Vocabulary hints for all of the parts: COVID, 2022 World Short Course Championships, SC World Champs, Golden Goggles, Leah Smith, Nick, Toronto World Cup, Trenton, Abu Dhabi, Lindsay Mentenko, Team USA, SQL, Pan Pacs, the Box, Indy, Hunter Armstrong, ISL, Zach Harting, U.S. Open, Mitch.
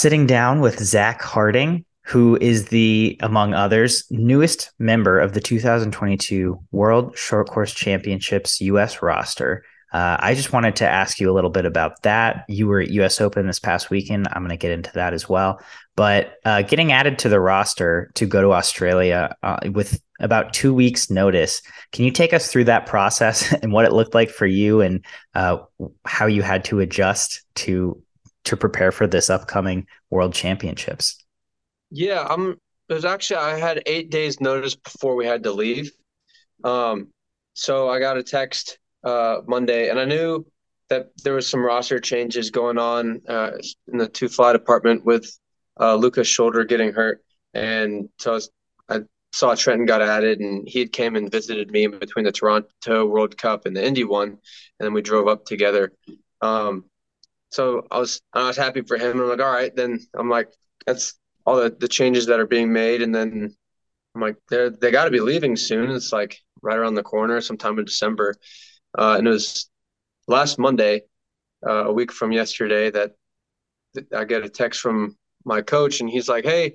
sitting down with Zach Harting, who is the, among others, newest member of the 2022 World Short Course Championships U.S. roster. I just wanted to ask you a little bit about that. You were at U.S. Open this past weekend. I'm going to get into that as well. But getting added to the roster to go to Australia with about 2 weeks notice, can you take us through that process and what it looked like for you and how you had to adjust to prepare for this upcoming World Championships? Yeah, it was actually, I had 8 days notice before we had to leave. So I got a text Monday, and I knew that there was some roster changes going on in the two-fly department with Luca's shoulder getting hurt. And so I saw Trenton got added, and he had came and visited me in between the Toronto World Cup and the Indy one, and then we drove up together. So I was happy for him. I'm like, all right, then I'm like, that's all the changes that are being made. And then I'm like, they got to be leaving soon. It's like right around the corner sometime in December. And it was last Monday, a week from yesterday, that I get a text from my coach, and he's like, hey,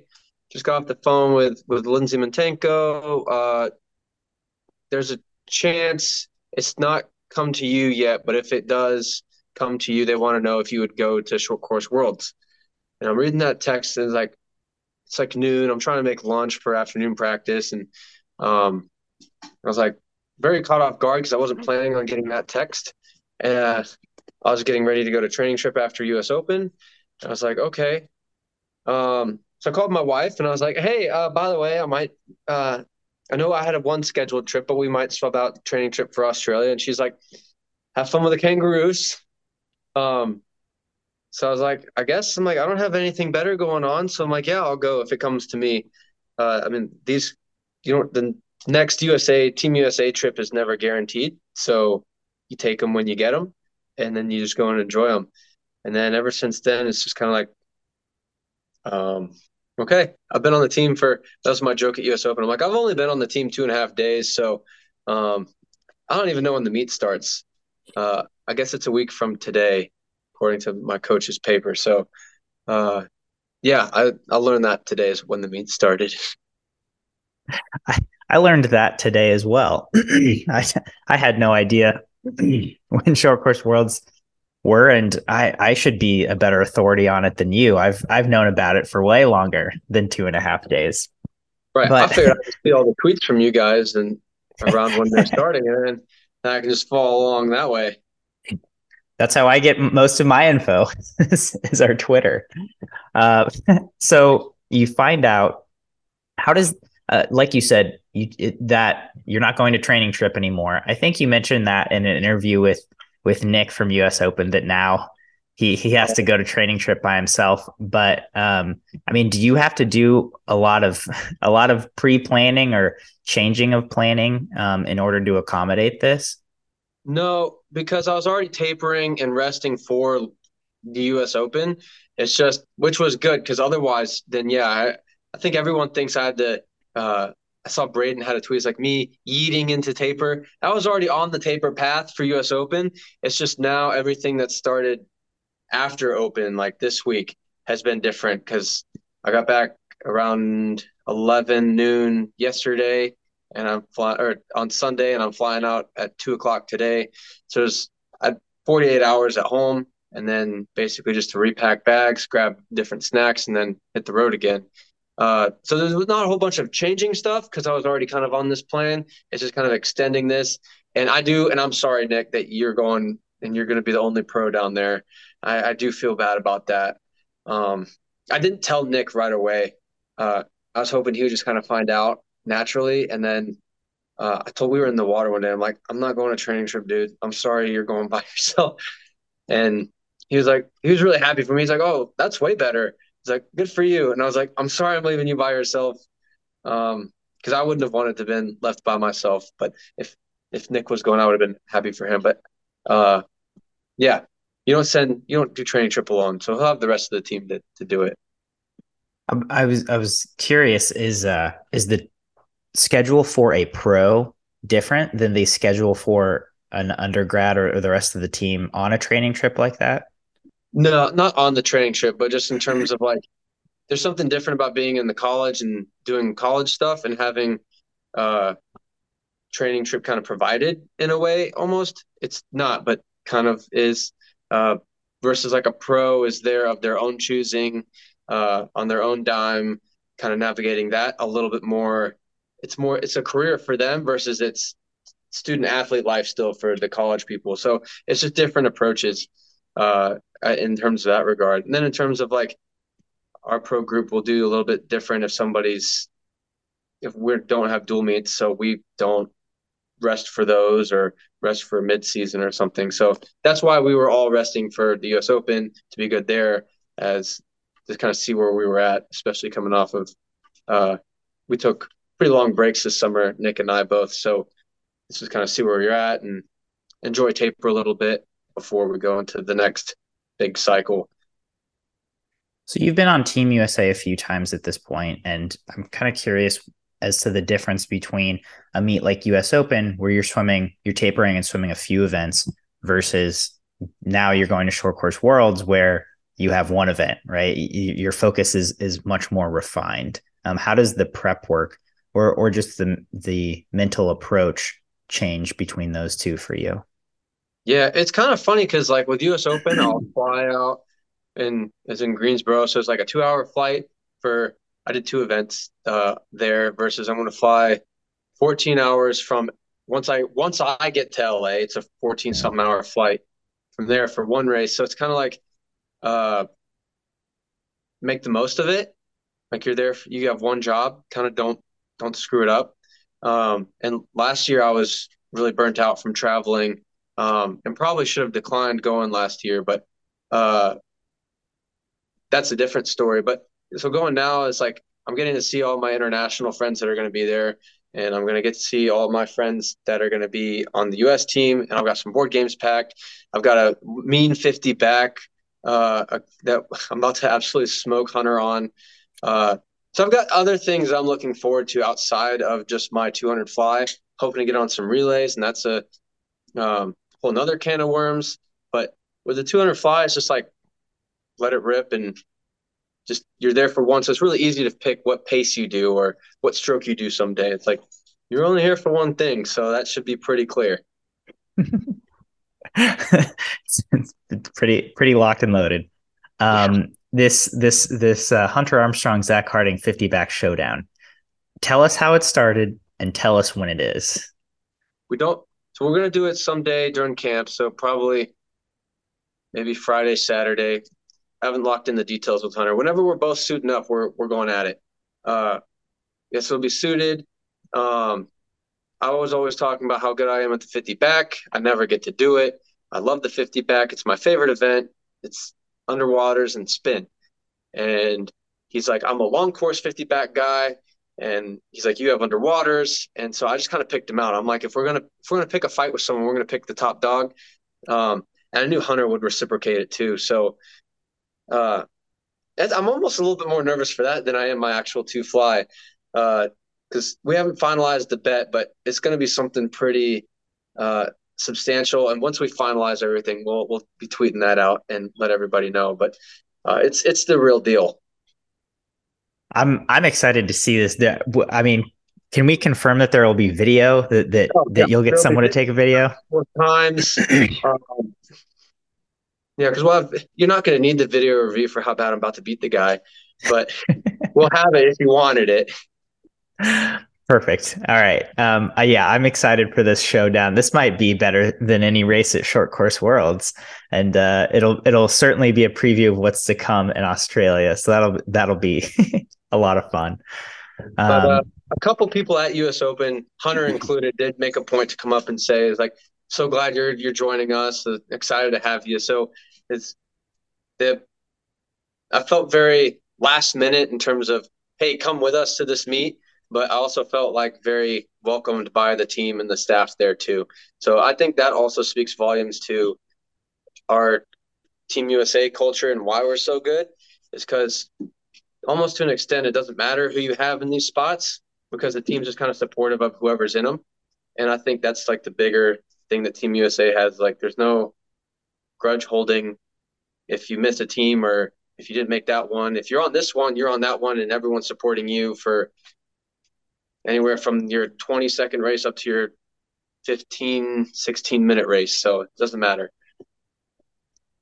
just got off the phone with Lindsay Mentenko. There's a chance it's not come to you yet, but if it does come to you, they want to know if you would go to Short Course Worlds. And I'm reading that text, and it's like noon. I'm trying to make lunch for afternoon practice. And I was like, very caught off guard because I wasn't planning on getting that text. And I was getting ready to go to training trip after U.S. Open. I was like, okay. So I called my wife, and I was like, hey, by the way, I know I had one scheduled trip, but we might swap out the training trip for Australia. And she's like, have fun with the Kangaroos. So I was like, I guess I'm like, I don't have anything better going on. So I'm like, yeah, I'll go if it comes to me. I mean, the next Team USA trip is never guaranteed. So you take them when you get them, and then you just go and enjoy them. And then ever since then, it's just kind of like, okay, I've been on the team that was my joke at US Open. I'm like, I've only been on the team 2.5 days. So I don't even know when the meet starts. I guess it's a week from today, according to my coach's paper. So, yeah, I learned that today is when the meet started. I learned that today as well. I had no idea when Short Course Worlds were, and I should be a better authority on it than you. I've known about it for way longer than 2.5 days. Right. I figured I could see all the tweets from you guys and around when they're starting, and I can just follow along that way. That's how I get most of my info is our Twitter. So you find out, how does, like you said, that you're not going to training trip anymore. I think you mentioned that in an interview with Nick from US Open, that now he has to go to training trip by himself. But I mean, do you have to do a lot of pre-planning or changing of planning in order to accommodate this? No, because I was already tapering and resting for the U.S. Open. It's just, which was good, because otherwise, then yeah, I think everyone thinks I had to. I saw Braden had a tweet like me eating into taper. I was already on the taper path for U.S. Open. It's just now everything that started after Open, like this week, has been different, because I got back around 11 noon yesterday. And on Sunday, and I'm flying out at 2:00 today. So I had 48 hours at home, and then basically just to repack bags, grab different snacks, and then hit the road again. So there's not a whole bunch of changing stuff, because I was already kind of on this plan. It's just kind of extending this. And I'm sorry, Nick, that you're going and you're going to be the only pro down there. I do feel bad about that. I didn't tell Nick right away. I was hoping he would just kind of find out naturally. And then we were in the water one day. I'm like, I'm not going to training trip, dude. I'm sorry you're going by yourself. And he was really happy for me. He's like, oh, that's way better. He's like, good for you. And I was like, I'm sorry I'm leaving you by yourself. Because I wouldn't have wanted to have been left by myself. But if Nick was going, I would have been happy for him. But yeah, you don't do training trip alone. So he'll have the rest of the team to do it. I was curious, is the schedule for a pro different than the schedule for an undergrad or the rest of the team on a training trip like that? No, not on the training trip, but just in terms of like, there's something different about being in the college and doing college stuff and having training trip kind of provided in a way almost. It's not, but kind of is, versus like a pro is there of their own choosing, on their own dime, kind of navigating that a little bit more. It's a career for them versus it's student athlete life still for the college people. So it's just different approaches in terms of that regard. And then in terms of like our pro group will do a little bit different if we don't have dual meets, so we don't rest for those or rest for mid-season or something. So that's why we were all resting for the U.S. Open to be good there, as to kind of see where we were at, especially coming off of we took pretty long breaks this summer, Nick and I both. So this is kind of see where you're at and enjoy taper a little bit before we go into the next big cycle. So you've been on Team USA a few times at this point, and I'm kind of curious as to the difference between a meet like U.S. Open where you're tapering and swimming a few events versus now you're going to Short Course Worlds where you have one event, right? Your focus is much more refined. How does the prep work or just the mental approach change between those two for you? Yeah, it's kind of funny because like with U.S. Open, I'll fly out and it's in Greensboro, so it's like a 2-hour flight for. I did two events there versus I'm going to fly 14 hours from once I get to LA. It's a 14 something hour flight from there for one race. So it's kind of like make the most of it. Like you're there, you have one job, kind of don't screw it up. And last year I was really burnt out from traveling and probably should have declined going last year, but that's a different story. But so going now is like I'm getting to see all my international friends that are going to be there, and I'm going to get to see all my friends that are going to be on the U.S. team, and I've got some board games packed. I've got a mean 50 back that I'm about to absolutely smoke Hunter on. So I've got other things I'm looking forward to outside of just my 200 fly, hoping to get on some relays, and that's a whole nother can of worms. But with the 200 fly, it's just like let it rip and just you're there for one. So it's really easy to pick what pace you do or what stroke you do someday. It's like you're only here for one thing. So that should be pretty clear. It's pretty locked and loaded. Yeah. This Hunter Armstrong, Zach Harting 50 back showdown. Tell us how it started and tell us when it is. So we're going to do it someday during camp. So probably maybe Friday, Saturday. I haven't locked in the details with Hunter. Whenever we're both suiting up, we're going at it. Yes, we'll be suited. I was always talking about how good I am at the 50 back. I never get to do it. I love the 50 back. It's my favorite event. It's underwaters and spin. And he's like, I'm a long course 50 back guy. And he's like, you have underwaters. And so I just kind of picked him out. I'm like, if we're gonna pick a fight with someone, we're gonna pick the top dog. And I knew Hunter would reciprocate it too. So I'm almost a little bit more nervous for that than I am my actual two fly, because we haven't finalized the bet, but it's going to be something pretty substantial. And once we finalize everything, we'll be tweeting that out and let everybody know. But it's the real deal. I'm excited to see this. I mean, can we confirm that there will be video that you'll get someone to take a video? 4 times. Yeah, because you're not going to need the video review for how bad I'm about to beat the guy, but we'll have it if you wanted it. Perfect. All right. Yeah, I'm excited for this showdown. This might be better than any race at Short Course Worlds, and it'll certainly be a preview of what's to come in Australia. So that'll be a lot of fun. But a couple people at U.S. Open, Hunter included, did make a point to come up and say, "Is like." So glad you're joining us. Excited to have you. So I felt very last minute in terms of, hey, come with us to this meet. But I also felt like very welcomed by the team and the staff there too. So I think that also speaks volumes to our Team USA culture and why we're so good. Is because almost to an extent, it doesn't matter who you have in these spots because the team's just kind of supportive of whoever's in them. And I think that's like the bigger thing that Team USA has. Like there's no grudge holding if you miss a team or if you didn't make that one, if you're on this one, you're on that one, and everyone's supporting you for anywhere from your 20-second race up to your 15, 16-minute race. So it doesn't matter.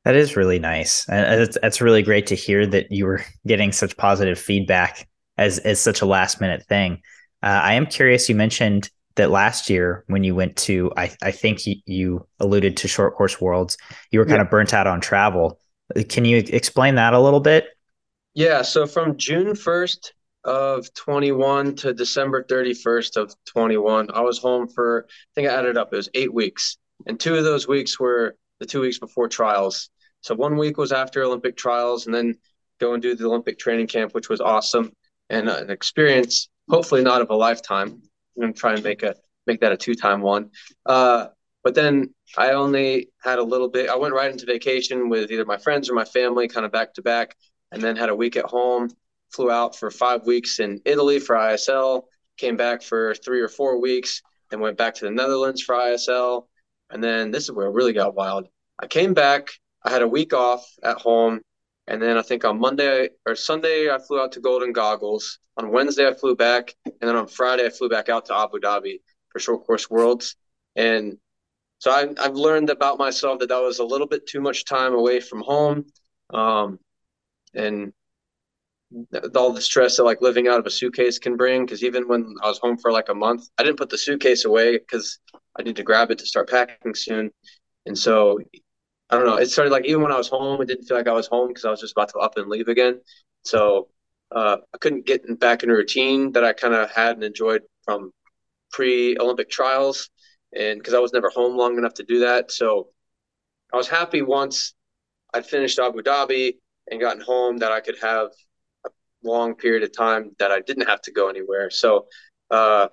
That is really nice. And that's really great to hear that you were getting such positive feedback as such a last-minute thing. I am curious, you mentioned that last year when you went to, I think you alluded to Short Course Worlds, you were kind of burnt out on travel. Can you explain that a little bit? Yeah. So from June 1st of 21 to December 31st of 21, I was home for, I think I added up, it was 8 weeks. And two of those weeks were the 2 weeks before trials. So 1 week was after Olympic trials, and then go and do the Olympic training camp, which was awesome. And an experience, hopefully not of a lifetime. I'm going to try and make that a two-time one. But then I only had a little bit. I went right into vacation with either my friends or my family, kind of back to back, and then had a week at home, flew out for 5 weeks in Italy for ISL, came back for 3 or 4 weeks, then went back to the Netherlands for ISL. And then this is where it really got wild. I came back, I had a week off at home, and then I think on Monday or Sunday, I flew out to Golden Goggles. On Wednesday, I flew back. And then on Friday, I flew back out to Abu Dhabi for Short Course Worlds. And so I've learned about myself that was a little bit too much time away from home. And all the stress that like living out of a suitcase can bring, because even when I was home for like a month, I didn't put the suitcase away because I need to grab it to start packing soon. And so I don't know. It started like even when I was home, it didn't feel like I was home because I was just about to up and leave again. So I couldn't get back in a routine that I kind of had and enjoyed from pre-Olympic trials, and because I was never home long enough to do that. So I was happy once I finished Abu Dhabi and gotten home that I could have a long period of time that I didn't have to go anywhere. So that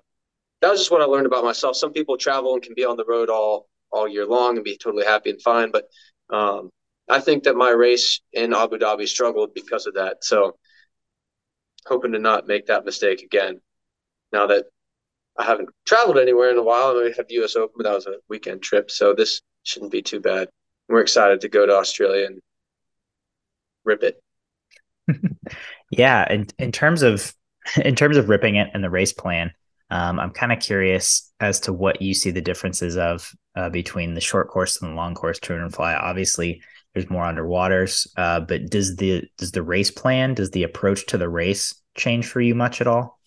was just what I learned about myself. Some people travel and can be on the road all year long and be totally happy and fine. But I think that my race in Abu Dhabi struggled because of that. So hoping to not make that mistake again now that I haven't traveled anywhere in a while. I have U.S. Open, but that was a weekend trip. So this shouldn't be too bad. We're excited to go to Australia and rip it. Yeah. And in terms of ripping it and the race plan, I'm kind of curious as to what you see the differences of between the short course and the long course turn and fly. Obviously, there's more underwaters, but does the race plan, does the approach to the race change for you much at all?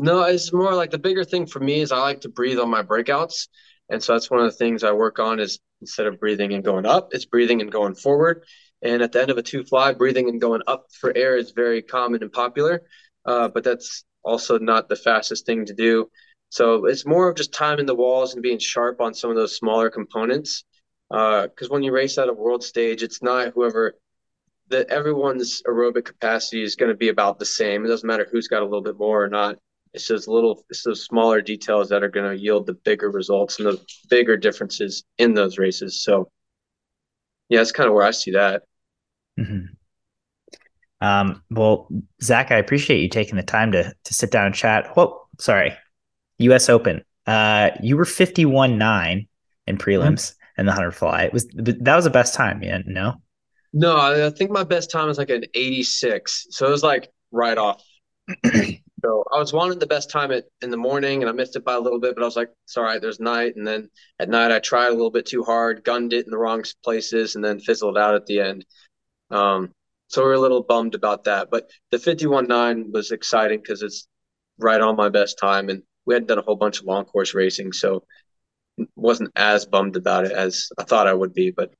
No, it's more like the bigger thing for me is I like to breathe on my breakouts. And so that's one of the things I work on is instead of breathing and going up, it's breathing and going forward. And at the end of a 2-fly, breathing and going up for air is very common and popular, but that's also not the fastest thing to do. So it's more of just timing the walls and being sharp on some of those smaller components. Because when you race at a world stage, it's not everyone's aerobic capacity is going to be about the same. It doesn't matter who's got a little bit more or not. It's those smaller details that are going to yield the bigger results and the bigger differences in those races. So, yeah, that's kind of where I see that. Mm-hmm. Well, Zach, I appreciate you taking the time to sit down and chat. Whoa, sorry. U.S. Open. You were 51.9 in prelims and the 100 fly. That was the best time, yeah? No? No, I think my best time was like an 86. So it was like right off. So I was wanting the best time in the morning, and I missed it by a little bit, but I was like, it's all right, there's night. And then at night I tried a little bit too hard, gunned it in the wrong places, and then fizzled out at the end. So we were a little bummed about that. But the 51.9 was exciting because it's right on my best time. And we hadn't done a whole bunch of long course racing, so wasn't as bummed about it as I thought I would be. But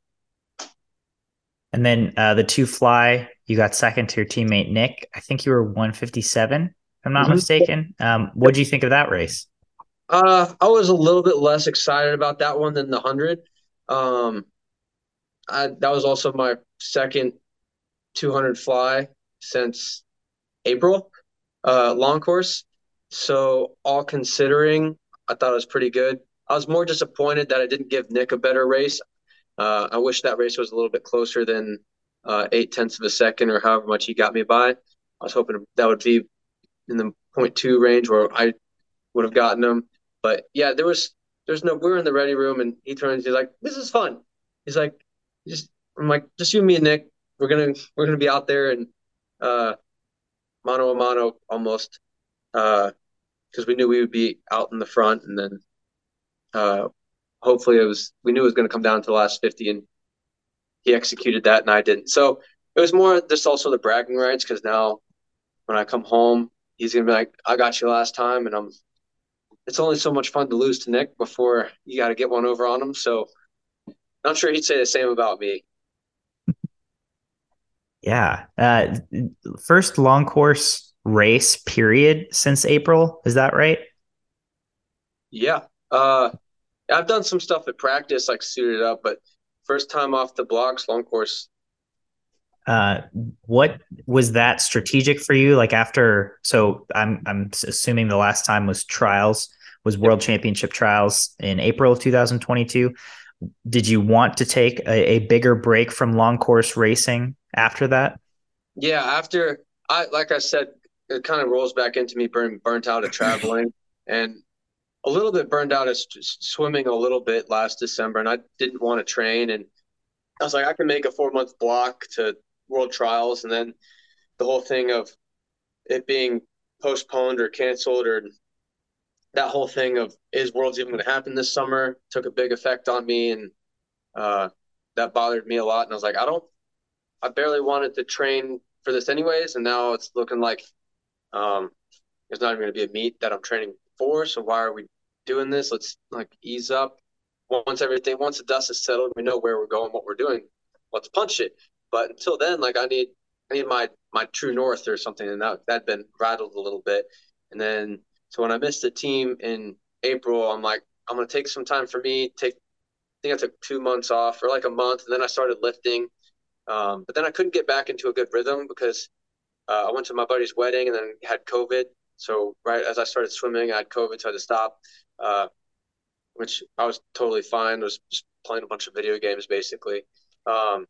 and then the 2-fly, you got second to your teammate Nick. I think you were 157, if I'm not mistaken. What do you think of that race? I was a little bit less excited about that one than the 100. That was also my second 200 fly since April long course. So all considering, I thought it was pretty good. I was more disappointed that I didn't give Nick a better race. I wish that race was a little bit closer than 0.8 of a second or however much he got me by. I was hoping that would be in the 0.2 range where I would have gotten him. But yeah, there's no, we're in the ready room and he turns, he's like, this is fun. He's like, just I'm like, just you and me and Nick. We're gonna be out there and mano a mano almost, because we knew we would be out in the front, and then hopefully we knew it was gonna come down to the last 50, and he executed that and I didn't. So it was more just also the bragging rights, because now when I come home, he's gonna be like, I got you last time, and I'm. It's only so much fun to lose to Nick before you got to get one over on him. So I'm sure he'd say the same about me. Yeah. First long course race period since April. Is that right? Yeah. I've done some stuff at practice, like suited up, but first time off the blocks, long course. What was that strategic for you? Like after, so I'm assuming the last time was trials. Was World Championship Trials in April of 2022. Did you want to take a bigger break from long course racing after that? Yeah, after like I said, it kind of rolls back into me burnt out of traveling and a little bit burned out of swimming a little bit last December, and I didn't want to train, and I was like, I can make a 4-month block to World Trials, and then the whole thing of it being postponed or canceled, or that whole thing of is Worlds even going to happen this summer, took a big effect on me, and that bothered me a lot. And I was like, I barely wanted to train for this anyways, and now it's looking like there's not even going to be a meet that I'm training for, so why are we doing this? Let's like ease up. Once the dust is settled, we know where we're going, what we're doing, let's punch it. But until then, like I need my true north or something, and that'd been rattled a little bit. And then so when I missed the team in April, I'm like, I'm gonna take some time for me. I think I took 2 months off, or like a month, and then I started lifting. But then I couldn't get back into a good rhythm because I went to my buddy's wedding and then had COVID. So right as I started swimming, I had COVID, so I had to stop, which I was totally fine. I was just playing a bunch of video games basically. And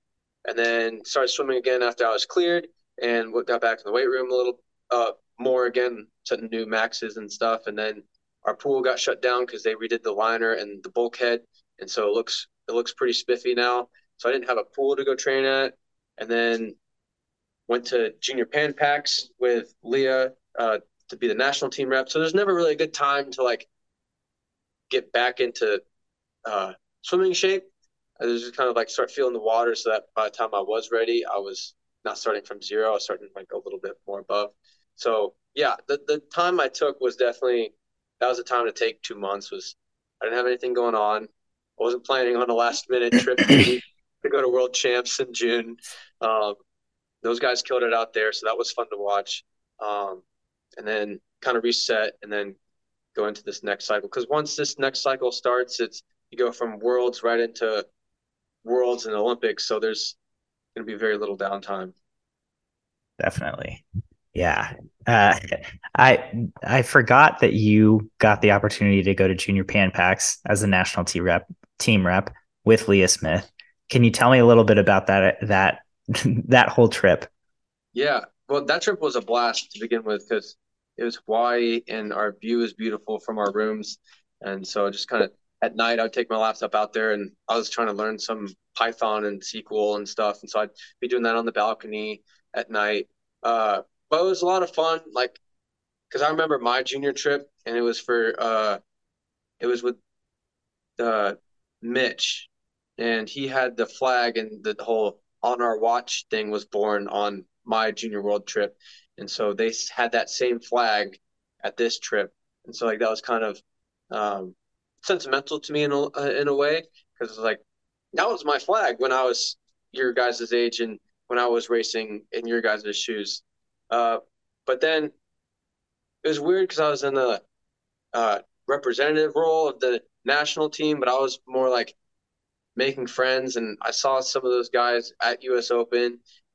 then started swimming again after I was cleared, and got back in the weight room a little more again, setting new maxes and stuff. And then our pool got shut down because they redid the liner and the bulkhead, and so it looks pretty spiffy now. So I didn't have a pool to go train at. And then went to Junior Pan Pacs with Leah to be the national team rep. So there's never really a good time to like get back into swimming shape. I was just kind of like start feeling the water, so that by the time I was ready, I was not starting from zero. I was starting like a little bit more above. So yeah, the time I took was definitely, that was the time to take 2 months. Was I didn't have anything going on. I wasn't planning on a last minute trip to go to World Champs in June. Those guys killed it out there, so that was fun to watch. And then kind of reset, and then go into this next cycle. Because once this next cycle starts, you go from Worlds right into Worlds and Olympics, so there's going to be very little downtime. Definitely. Yeah. I forgot that you got the opportunity to go to Junior Pan Pacs as a national team rep with Leah Smith. Can you tell me a little bit about that whole trip? Yeah. Well, that trip was a blast to begin with because it was Hawaii and our view is beautiful from our rooms. And so just kind of at night, I would take my laptop out there, and I was trying to learn some Python and SQL and stuff. And so I'd be doing that on the balcony at night. But it was a lot of fun, like, because I remember my junior trip, and it was with Mitch, and he had the flag, and the whole on our watch thing was born on my junior world trip. And so they had that same flag at this trip. And so like that was kind of sentimental to me in a way, because it's like that was my flag when I was your guys' age and when I was racing in your guys' shoes. But then it was weird because I was in the representative role of the national team, but I was more like making friends, and I saw some of those guys at U.S. Open,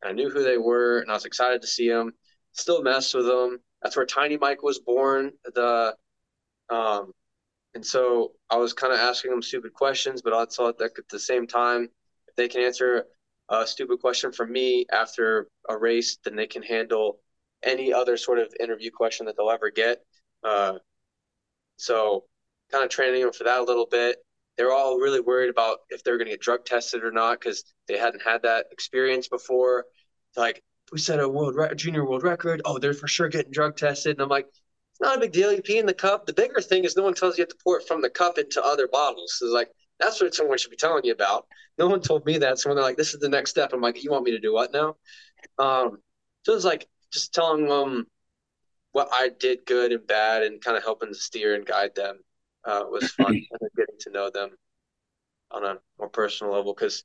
and I knew who they were, and I was excited to see them. Still messed with them. That's where Tiny Mike was born. And so I was kind of asking them stupid questions, but I thought that at the same time, if they can answer a stupid question from me after a race, then they can handle any other sort of interview question that they'll ever get. So kind of training them for that a little bit. They're all really worried about if they're going to get drug tested or not because they hadn't had that experience before. Like, we set a junior world record. Oh, they're for sure getting drug tested. And I'm like, it's not a big deal. You pee in the cup. The bigger thing is no one tells you you have to pour it from the cup into other bottles. So it's like, that's what someone should be telling you about. No one told me that. So when they're like, this is the next step, I'm like, you want me to do what now? So it's like just telling them what I did good and bad and kind of helping to steer and guide them was fun. And getting to know them on a more personal level, because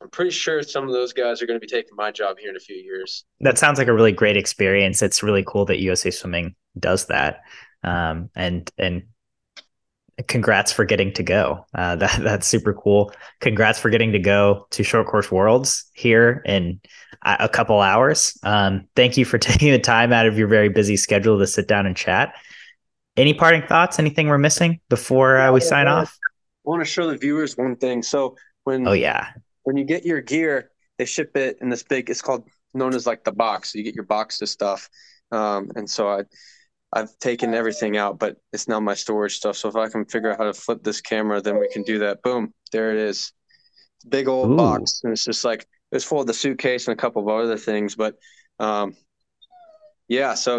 I'm pretty sure some of those guys are going to be taking my job here in a few years. That sounds like a really great experience. It's really cool that USA Swimming does that. And congrats for getting to go. That's super cool. Congrats for getting to go to Short Course Worlds here in a couple hours. Thank you for taking the time out of your very busy schedule to sit down and chat. Any parting thoughts? Anything we're missing before we sign off? I want to show the viewers one thing. So when you get your gear, they ship it in this big, it's known as like the box. So you get your box of stuff. And so I've taken everything out, but it's now my storage stuff. So if I can figure out how to flip this camera, then we can do that. Boom. There it is. Big old box. And it's just like, it's full of the suitcase and a couple of other things, but so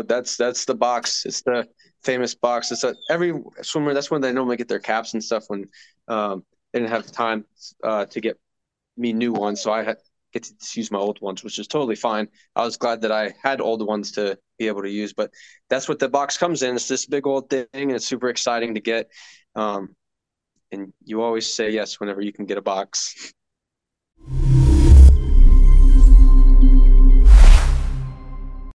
that's the box. It's the famous box. It's every swimmer. That's when they normally get their caps and stuff when they didn't have time to get me new ones. So I get to just use my old ones, which is totally fine. I was glad that I had old ones to be able to use, but that's what the box comes in. It's this big old thing, and it's super exciting to get. And you always say yes whenever you can get a box.